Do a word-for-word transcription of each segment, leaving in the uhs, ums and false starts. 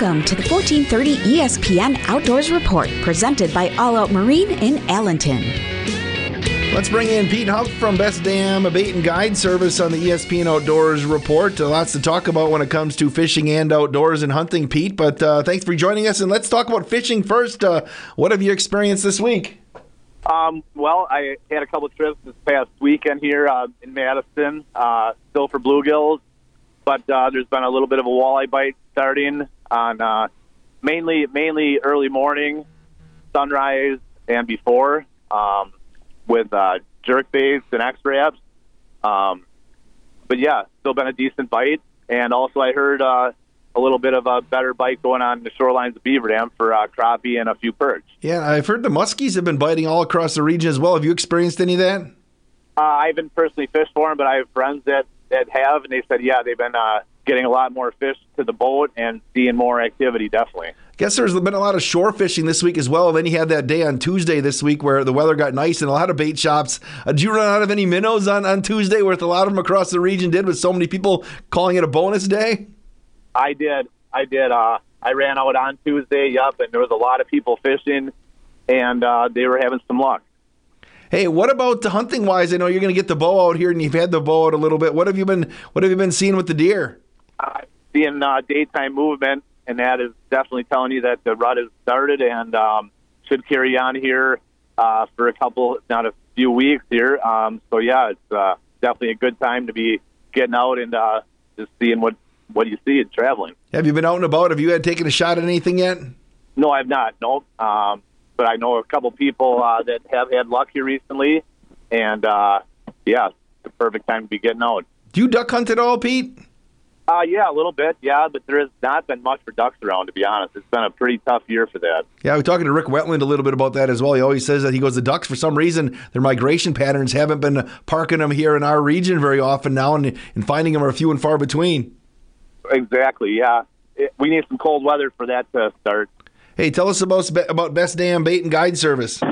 Welcome to the fourteen thirty E S P N Outdoors Report, presented by All Out Marine in Allenton. Let's bring in Pete Huff from Best Dam, a bait and guide service on the E S P N Outdoors Report. Uh, lots to talk about when it comes to fishing and outdoors and hunting, Pete, but uh, thanks for joining us. And let's talk about fishing first. Uh, what have you experienced this week? Um, well, I had a couple trips this past weekend here uh, in Madison, uh, still for bluegills, but uh, there's been a little bit of a walleye bite starting on uh, mainly mainly early morning, sunrise, and before. Um, with uh, jerk baits and X-raps. Um, but yeah, still been a decent bite. And also I heard uh, a little bit of a better bite going on in the shorelines of Beaver Dam for uh, crappie and a few perch. Yeah, I've heard the muskies have been biting all across the region as well. Have you experienced any of that? Uh, I haven't personally fished for them, but I have friends that, that have, and they said, yeah, they've been uh, getting a lot more fish to the boat and seeing more activity, definitely. Guess there's been a lot of shore fishing this week as well. Then you had that day on Tuesday this week where the weather got nice and a lot of bait shops. Uh, did you run out of any minnows on, on Tuesday, where a lot of them across the region did, with so many people calling it a bonus day? I did. I did. Uh, I ran out on Tuesday, yep, and there was a lot of people fishing, and uh, they were having some luck. Hey, what about the hunting-wise? I know you're going to get the bow out here, and you've had the bow out a little bit. What have you been, what have you been seeing with the deer? Uh, seeing uh, daytime movement. And that is definitely telling you that the rut has started and um, should carry on here uh, for a couple, not a few weeks here. Um, so, yeah, it's uh, definitely a good time to be getting out and uh, just seeing what, what you see and traveling. Have you been out and about? Have you had taken a shot at anything yet? No, I have not, no. Um, but I know a couple people uh, that have had luck here recently. And, uh, yeah, it's the perfect time to be getting out. Do you duck hunt at all, Pete? Uh, yeah, a little bit, yeah, but there has not been much for ducks around, to be honest. It's been a pretty tough year for that. Yeah, we're talking to Rick Wentland a little bit about that as well. He always says that he goes, the ducks, for some reason, their migration patterns haven't been parking them here in our region very often now, and, and finding them are few and far between. Exactly, yeah. It, we need some cold weather for that to start. Hey, tell us about, about Best Dam Bait and Guide Service.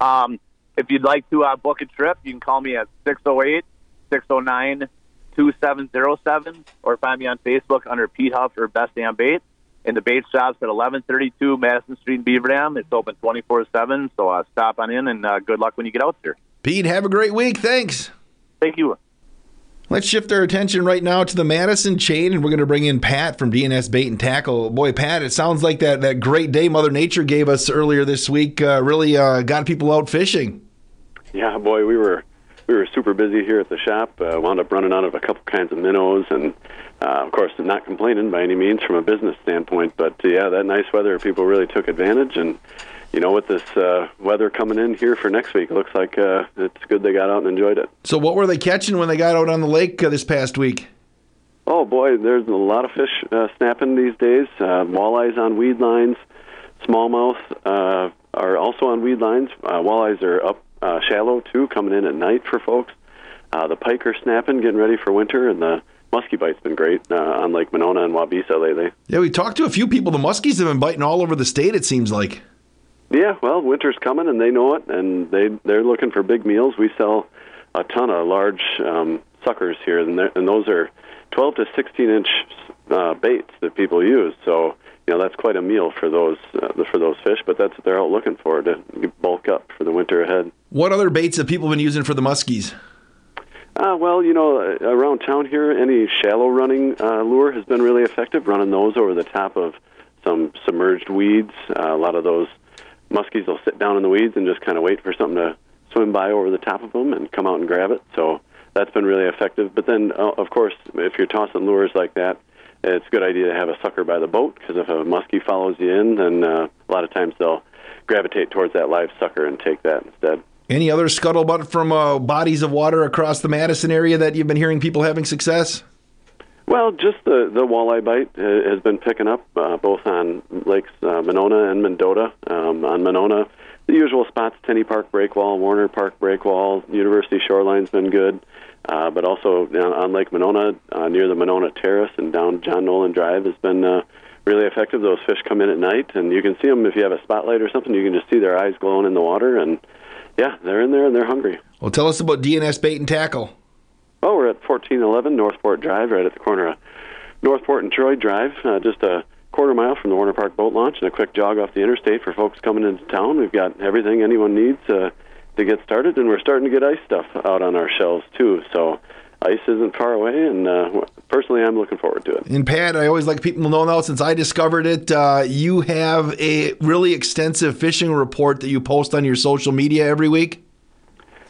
Um, if you'd like to uh, book a trip, you can call me at six oh eight, six oh nine, two seven zero seven, or find me on Facebook under Pete Huff or Best Dam Bait. And the bait shop's at eleven thirty-two Madison Street in Beaver Dam. It's open twenty-four seven, so uh, stop on in, and uh, good luck when you get out there. Pete, have a great week. Thanks. Thank you. Let's shift our attention right now to the Madison chain, and we're going to bring in Pat from D and S Bait and Tackle. Boy, Pat, it sounds like that, that great day Mother Nature gave us earlier this week uh, really uh, got people out fishing. Yeah, boy, we were... We were super busy here at the shop, uh, wound up running out of a couple kinds of minnows, and uh, of course, I'm not complaining by any means from a business standpoint, but uh, yeah, that nice weather, people really took advantage, and you know, with this uh, weather coming in here for next week, it looks like uh, it's good they got out and enjoyed it. So what were they catching when they got out on the lake uh, this past week? Oh boy, there's a lot of fish uh, snapping these days, uh, walleyes on weed lines, smallmouth uh, are also on weed lines, uh, walleyes are up Uh, shallow, too, coming in at night for folks. Uh, the pike are snapping, getting ready for winter, and the musky bite's been great uh, on Lake Monona and Waubesa lately. Yeah, we talked to a few people. The muskies have been biting all over the state, it seems like. Yeah, well, winter's coming, and they know it, and they, they're looking for big meals. We sell a ton of large um, suckers here, and, and those are twelve to sixteen inch uh, baits that people use, so... You know, that's quite a meal for those uh, for those fish, but that's what they're out looking for, to bulk up for the winter ahead. What other baits have people been using for the muskies? Uh, well, you know, around town here, any shallow-running uh, lure has been really effective, running those over the top of some submerged weeds. Uh, a lot of those muskies will sit down in the weeds and just kind of wait for something to swim by over the top of them and come out and grab it, so that's been really effective. But then, uh, of course, if you're tossing lures like that, it's a good idea to have a sucker by the boat, because if a muskie follows you in, then uh, a lot of times they'll gravitate towards that live sucker and take that instead. Any other scuttlebutt from uh, bodies of water across the Madison area that you've been hearing people having success? Well, just the, the walleye bite has been picking up, uh, both on lakes uh, Monona and Mendota. Um, on Monona, the usual spots, Tenney Park Breakwall, Warner Park Breakwall, University Shoreline's been good. Uh, but also on Lake Monona, uh, near the Monona Terrace and down John Nolan Drive has been uh, really effective. Those fish come in at night, and you can see them if you have a spotlight or something. You can just see their eyes glowing in the water, and yeah, they're in there and they're hungry. Well, tell us about D and S Bait and Tackle. Oh, we're at fourteen eleven Northport Drive, right at the corner of Northport and Troy Drive, uh, just a quarter mile from the Warner Park Boat Launch and a quick jog off the interstate for folks coming into town. We've got everything anyone needs uh, to get started, and we're starting to get ice stuff out on our shelves, too. So ice isn't far away, and uh, personally, I'm looking forward to it. And Pat, I always like people to know now, since I discovered it, uh, you have a really extensive fishing report that you post on your social media every week?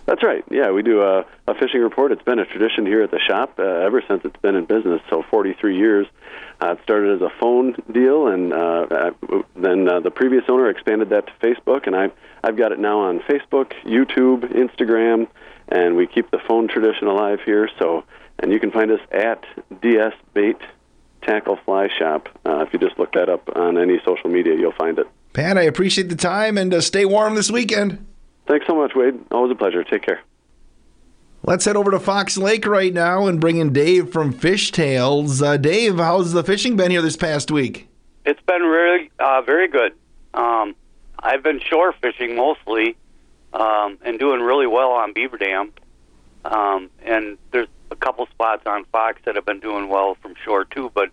That's right. Yeah, we do a, a fishing report. It's been a tradition here at the shop uh, ever since it's been in business, so forty-three years. Uh, it started as a phone deal, and uh, I, then uh, the previous owner expanded that to Facebook, and I've, I've got it now on Facebook, YouTube, Instagram, and we keep the phone tradition alive here. So, and you can find us at D S Bait Tackle Fly Shop. Uh, if you just look that up on any social media, you'll find it. Pat, I appreciate the time, and uh, stay warm this weekend. Thanks so much, Wade. Always a pleasure. Take care. Let's head over to Fox Lake right now and bring in Dave from Fish Tales. Uh, Dave, how's the fishing been here this past week? It's been really uh, very good. Um, I've been shore fishing mostly um, and doing really well on Beaver Dam. Um, and there's a couple spots on Fox that have been doing well from shore, too. But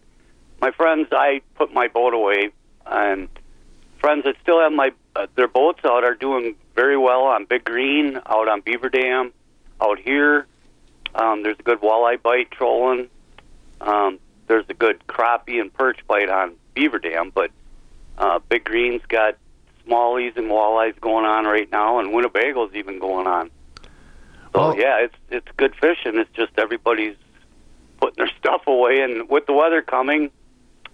my friends, I put my boat away, and friends that still have my uh, their boats out are doing very well on Big Green, out on Beaver Dam, out here. Um, there's a good walleye bite trolling. Um, there's a good crappie and perch bite on Beaver Dam, but uh, Big Green's got smallies and walleyes going on right now, and Winnebago's even going on. So, oh. yeah, it's it's good fishing. It's just everybody's putting their stuff away, and with the weather coming,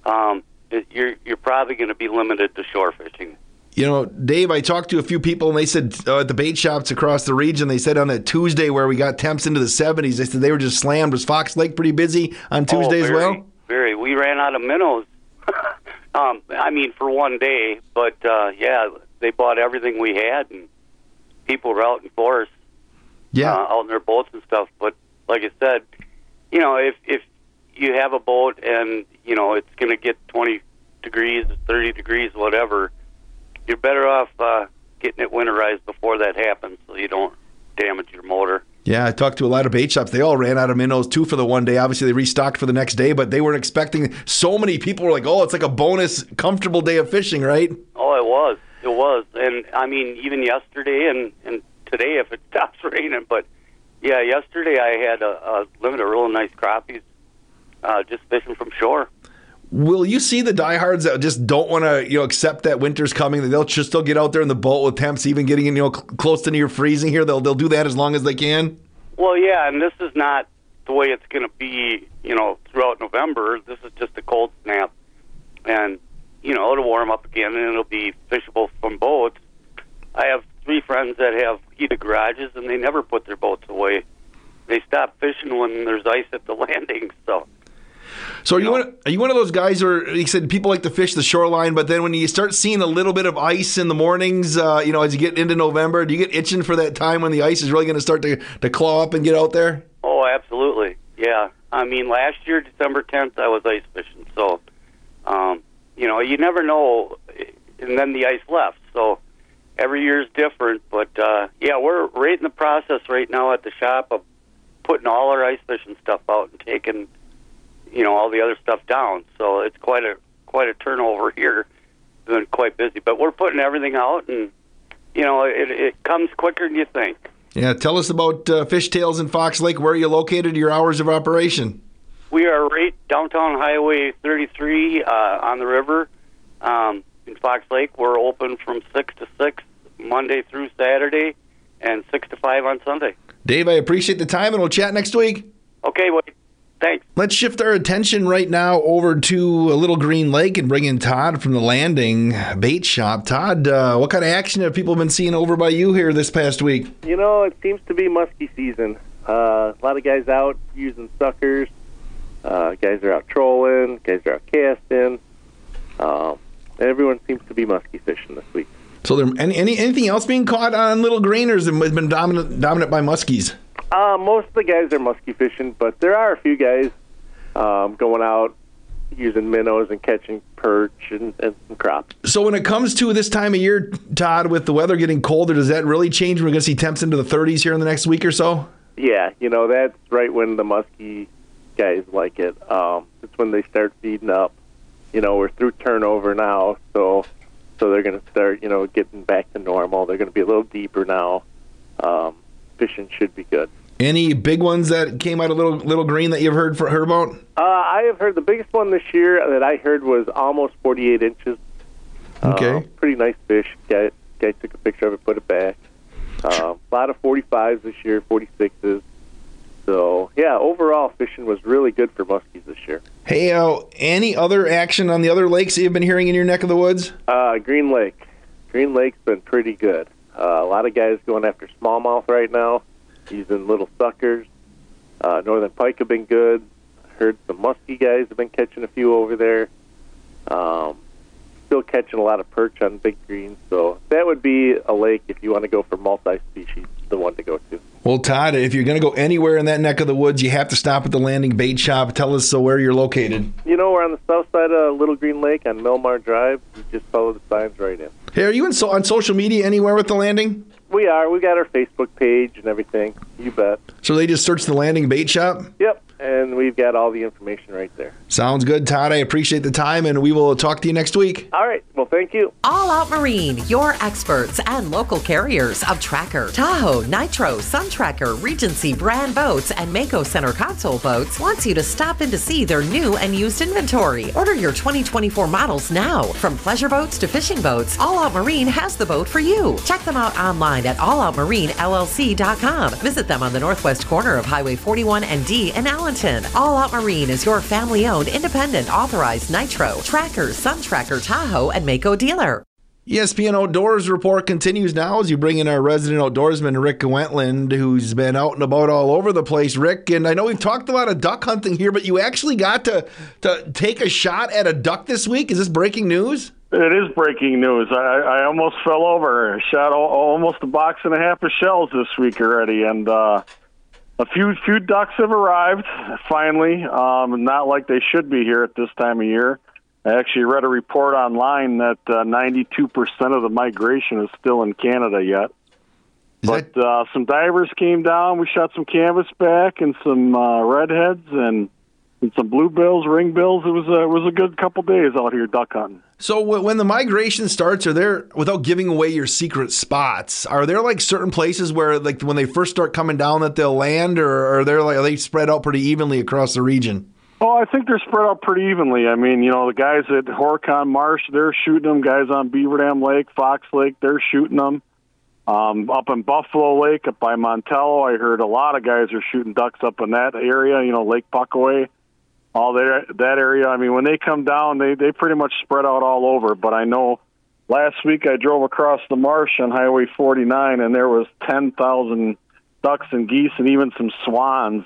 um, it, you're you're probably going to be limited to shore fishing. You know, Dave, I talked to a few people, and they said uh, at the bait shops across the region, they said on that Tuesday where we got temps into the seventies, they said they were just slammed. Was Fox Lake pretty busy on Tuesday oh, very, as well? Very. We ran out of minnows. um, I mean, for one day. But, uh, yeah, they bought everything we had, and people were out in force, yeah. uh, out in their boats and stuff. But, like I said, you know, if, if you have a boat and, you know, it's going to get twenty degrees, thirty degrees, whatever, you're better off uh, getting it winterized before that happens so you don't damage your motor. Yeah, I talked to a lot of bait shops. They all ran out of minnows, too, for the one day. Obviously, they restocked for the next day, but they weren't expecting. So many people were like, oh, it's like a bonus, comfortable day of fishing, right? Oh, it was. It was. And, I mean, even yesterday and, and today if it stops raining. But, yeah, yesterday I had a, a limit of real nice crappies uh, just fishing from shore. Will you see the diehards that just don't want to, you know, accept that winter's coming? That they'll just still get out there in the boat with temps, even getting in, you know, cl- close to near freezing here. They'll they'll do that as long as they can. Well, yeah, and this is not the way it's going to be, you know, throughout November. This is just a cold snap, and you know, it'll warm up again, and it'll be fishable from boats. I have three friends that have heated garages, and they never put their boats away. They stop fishing when there's ice at the landing, so. So are you, you know, one, are you one of those guys where you said people like to fish the shoreline, but then when you start seeing a little bit of ice in the mornings, uh, you know, as you get into November, do you get itching for that time when the ice is really going to start to, to claw up and get out there? Oh, absolutely. Yeah. I mean, last year, December tenth, I was ice fishing. So, um, you know, you never know. And then the ice left. So every year's different. But, uh, yeah, we're right in the process right now at the shop of putting all our ice fishing stuff out and taking – you know, all the other stuff down, so it's quite a quite a turnover here. It's been quite busy, but we're putting everything out, and you know, it, it comes quicker than you think. Yeah, tell us about uh, Fish Tales in Fox Lake. Where are you located? Your hours of operation? We are right downtown Highway thirty-three uh, on the river um, in Fox Lake. We're open from six to six Monday through Saturday, and six to five on Sunday. Dave, I appreciate the time, and we'll chat next week. Okay, wait. Thanks. Let's shift our attention right now over to Little Green Lake and bring in Todd from the Landing Bait Shop. Todd, uh, what kind of action have people been seeing over by you here this past week? You know, it seems to be musky season. Uh, a lot of guys out using suckers. Uh, guys are out trolling. Guys are out casting. Um, everyone seems to be musky fishing this week. So there, any, any anything else being caught on Little Green, or has it been dominant, dominant by muskies? Uh, most of the guys are musky fishing, but there are a few guys um, going out using minnows and catching perch and, and some craps. So when it comes to this time of year, Todd, with the weather getting colder, does that really change? We're going to see temps into the thirties here in the next week or so? Yeah, you know, that's right when the musky guys like it. Um, it's when they start feeding up. you know, we're through turnover now, so so they're going to start, you know, getting back to normal. They're going to be a little deeper now. Um, fishing should be good. Any big ones that came out of Little Little Green that you've heard for, heard about? Uh, I have heard the biggest one this year that I heard was almost forty-eight inches. Okay. Uh, pretty nice fish. Guy, guy took a picture of it, put it back. Uh, a lot of forty-fives this year, forty-sixes. So, yeah, overall fishing was really good for muskies this year. Hey, uh, any other action on the other lakes that you've been hearing in your neck of the woods? Uh, Green Lake. Green Lake's been pretty good. Uh, a lot of guys going after smallmouth right now, using little suckers. Uh, Northern pike have been good. Heard some musky guys have been catching a few over there. Um, still catching a lot of perch on Big Green. So that would be a lake if you want to go for multi-species, the one to go to. Well, Todd, if you're going to go anywhere in that neck of the woods, you have to stop at the Landing Bait Shop. Tell us so where you're located. You know, we're on the south side of Little Green Lake on Milmar Drive. You just follow the signs right in. Hey, are you in so- on social media anywhere with the Landing? We are. We got our Facebook page and everything. You bet. So they just search the Landing Bait Shop? Yep, and we've got all the information right there. Sounds good, Todd. I appreciate the time, and we will talk to you next week. All right. Well, thank you. All Out Marine, your experts and local carriers of Tracker, Tahoe, Nitro, Sun Tracker, Regency Brand Boats, and Mako Center Console Boats wants you to stop in to see their new and used inventory. Order your twenty twenty-four models now. From pleasure boats to fishing boats, All Out Marine has the boat for you. Check them out online at all out marine l l c dot com. Visit them on the northwest corner of Highway forty-one and D in Allenton. All Out Marine is your family-owned, independent, authorized Nitro, Tracker, Sun Tracker, Tahoe, and Mako dealer. E S P N Outdoors Report continues now as you bring in our resident outdoorsman, Rick Wentland, who's been out and about all over the place. Rick, and I know we've talked a lot of duck hunting here, but you actually got to, to take a shot at a duck this week. Is this breaking news? It is breaking news. I, I almost fell over. I shot o- almost a box and a half of shells this week already, and uh, a few few ducks have arrived, finally. Um, not like they should be here at this time of year. I actually read a report online that uh, ninety-two percent of the migration is still in Canada yet. Is but that... uh, some divers came down. We shot some canvasback and some uh, redheads and, and some bluebills, ringbills. It was a, it was a good couple days out here duck hunting. So w- when the migration starts, are there, without giving away your secret spots, are there like certain places where like when they first start coming down that they'll land, or are they, like, are they spread out pretty evenly across the region? Well, I think they're spread out pretty evenly. I mean, you know, the guys at Horicon Marsh, they're shooting them. Guys on Beaver Dam Lake, Fox Lake, they're shooting them. Um, up in Buffalo Lake, up by Montello, I heard a lot of guys are shooting ducks up in that area, you know, Lake Puckaway, all there, that area. I mean, when they come down, they, they pretty much spread out all over. But I know last week I drove across the marsh on Highway forty-nine, and there was ten thousand ducks and geese and even some swans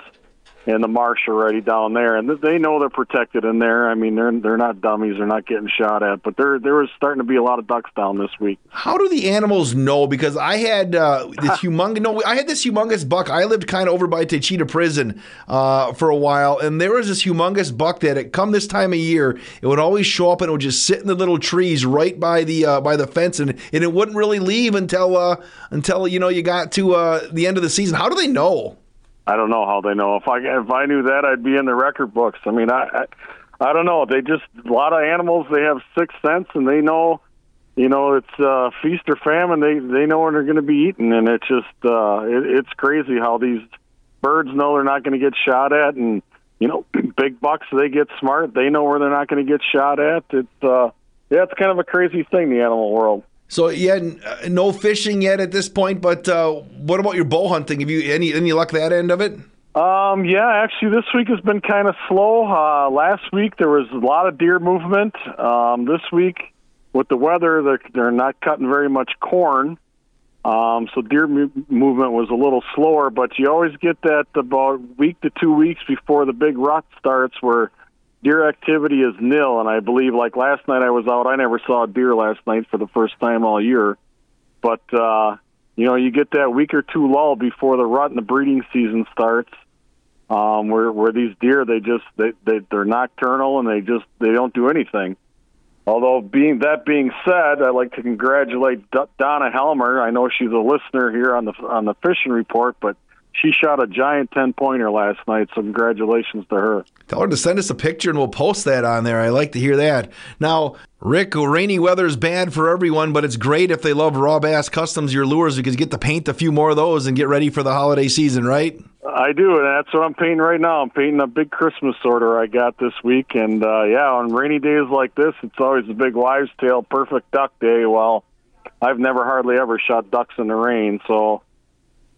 in the marsh already down there, and they know they're protected in there. I mean, they're they're not dummies; they're not getting shot at. But there there was starting to be a lot of ducks down this week. How do the animals know? Because I had uh, this humongous no, I had this humongous buck. I lived kind of over by Techita Prison uh, for a while, and there was this humongous buck that had come this time of year. It would always show up, and it would just sit in the little trees right by the uh, by the fence, and, and it wouldn't really leave until uh, until you know you got to uh, the end of the season. How do they know? I don't know how they know. If I if I knew that, I'd be in the record books. I mean, I, I I don't know. They just a lot of animals. They have sixth sense, and they know, you know, it's uh, feast or famine. They they know when they're going to be eaten, and it's just uh, it, it's crazy how these birds know they're not going to get shot at, and you know, big bucks. They get smart. They know where they're not going to get shot at. It's uh, yeah, it's kind of a crazy thing, the animal world. So yeah, no fishing yet at this point. But uh, what about your bow hunting? Have you any any luck that end of it? Um, yeah, actually, this week has been kind of slow. Uh, last week there was a lot of deer movement. Um, this week with the weather, they're, they're not cutting very much corn, um, so deer mo- movement was a little slower. But you always get that about week to two weeks before the big rut starts, where deer activity is nil, and I believe, like last night I was out, I never saw a deer last night for the first time all year. But, uh, you know, you get that week or two lull before the rut and the breeding season starts, um, where where these deer, they just, they, they, they're nocturnal, and they just, they don't do anything. Although, being that being said, I'd like to congratulate D- Donna Helmer. I know she's a listener here on the on the Fishing Report, but she shot a giant ten-pointer last night, so congratulations to her. Tell her to send us a picture, and we'll post that on there. I like to hear that. Now, Rick, rainy weather is bad for everyone, but it's great if they love Raw Bass Customs, your lures, because you get to paint a few more of those and get ready for the holiday season, right? I do, and that's what I'm painting right now. I'm painting a big Christmas order I got this week, and, uh, yeah, on rainy days like this, it's always a big wives' tale, perfect duck day. Well, I've never hardly ever shot ducks in the rain, so...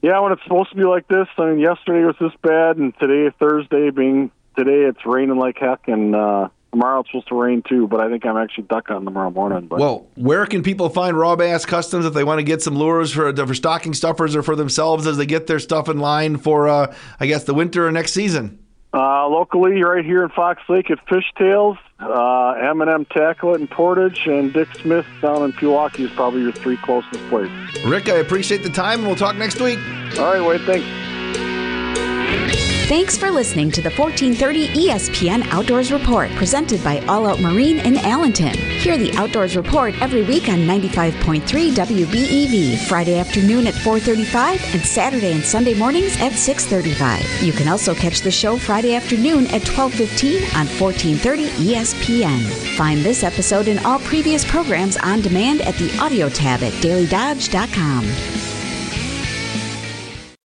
Yeah, when it's supposed to be like this, I mean, yesterday was this bad, and today, Thursday, being today, it's raining like heck, and uh, tomorrow it's supposed to rain too, but I think I'm actually duck hunting tomorrow morning. But. Well, where can people find Raw Bass Customs if they want to get some lures for, for stocking stuffers or for themselves as they get their stuff in line for, uh, I guess, the winter or next season? Uh, locally, right here in Fox Lake at Fish Tales, uh, M and M Tackle It in Portage, and Dick Smith down in Pewaukee is probably your three closest places. Rick, I appreciate the time, and we'll talk next week. All right, Wade, thanks. Thanks for listening to the fourteen thirty E S P N Outdoors Report, presented by All Out Marine in Allenton. Hear the Outdoors Report every week on ninety-five point three W B E V, Friday afternoon at four thirty-five and Saturday and Sunday mornings at six thirty-five. You can also catch the show Friday afternoon at twelve fifteen on fourteen thirty E S P N. Find this episode and all previous programs on demand at the audio tab at daily dodge dot com.